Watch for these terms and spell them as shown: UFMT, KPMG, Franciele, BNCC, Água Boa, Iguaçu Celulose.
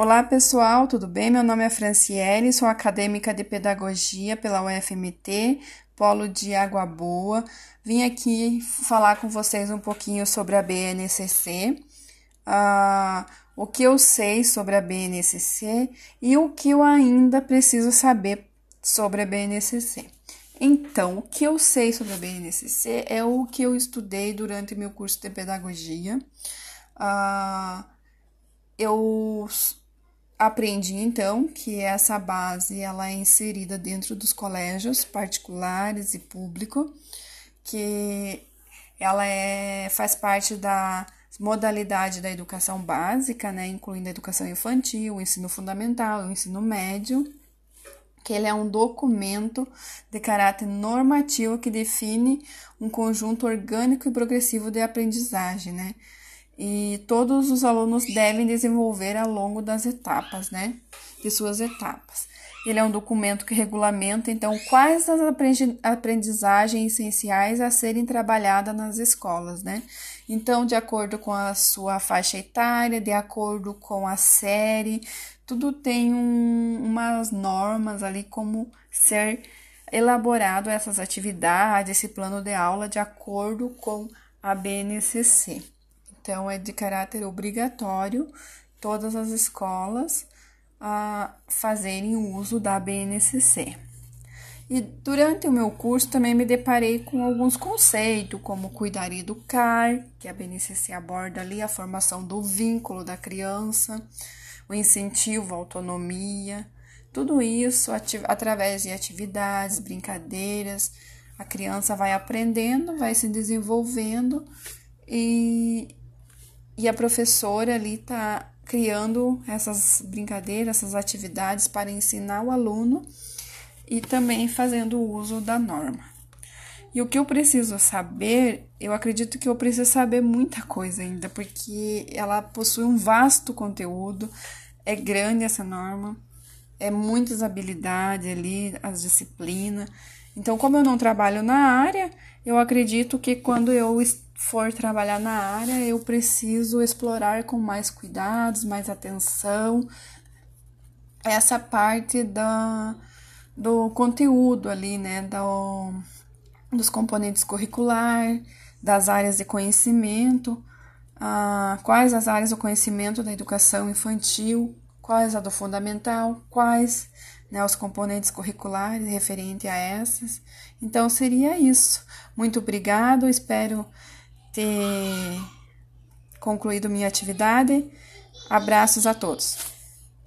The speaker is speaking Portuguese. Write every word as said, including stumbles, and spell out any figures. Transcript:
Olá pessoal, tudo bem? Meu nome é Franciele, sou acadêmica de pedagogia pela U F M T, polo de Água Boa. Vim aqui falar com vocês um pouquinho sobre a B N C C, uh, o que eu sei sobre a B N C C e o que eu ainda preciso saber sobre a B N C C. Então, o que eu sei sobre a B N C C é o que eu estudei durante meu curso de pedagogia. Uh, eu... Aprendi, então, que essa base ela é inserida dentro dos colégios particulares e público, que ela é, faz parte da modalidade da educação básica, né, incluindo a educação infantil, o ensino fundamental, o ensino médio, que ele é um documento de caráter normativo que define um conjunto orgânico e progressivo de aprendizagem, né? E todos os alunos devem desenvolver ao longo das etapas, né? De suas etapas. Ele é um documento que regulamenta, então, quais as aprendizagens essenciais a serem trabalhadas nas escolas, né? Então, de acordo com a sua faixa etária, de acordo com a série, tudo tem um, umas normas ali como ser elaborado essas atividades, esse plano de aula de acordo com a B N C C. Então, é de caráter obrigatório todas as escolas a fazerem uso da B N C C. E durante o meu curso também me deparei com alguns conceitos, como cuidar e educar, que a B N C C aborda ali a formação do vínculo da criança, o incentivo à autonomia, tudo isso através de atividades, brincadeiras, a criança vai aprendendo, vai se desenvolvendo e... E a professora ali está criando essas brincadeiras, essas atividades para ensinar o aluno e também fazendo uso da norma. E o que eu preciso saber, eu acredito que eu preciso saber muita coisa ainda, porque ela possui um vasto conteúdo, é grande essa norma, é muitas habilidades ali, as disciplinas. Então, como eu não trabalho na área, eu acredito que quando eu for trabalhar na área, eu preciso explorar com mais cuidados, mais atenção, essa parte da, do conteúdo ali, né, do, dos componentes curriculares, das áreas de conhecimento, ah, quais as áreas do conhecimento da educação infantil, quais a do fundamental, quais... Né, os componentes curriculares referente a essas. Então, seria isso. Muito obrigado, espero ter concluído minha atividade. Abraços a todos.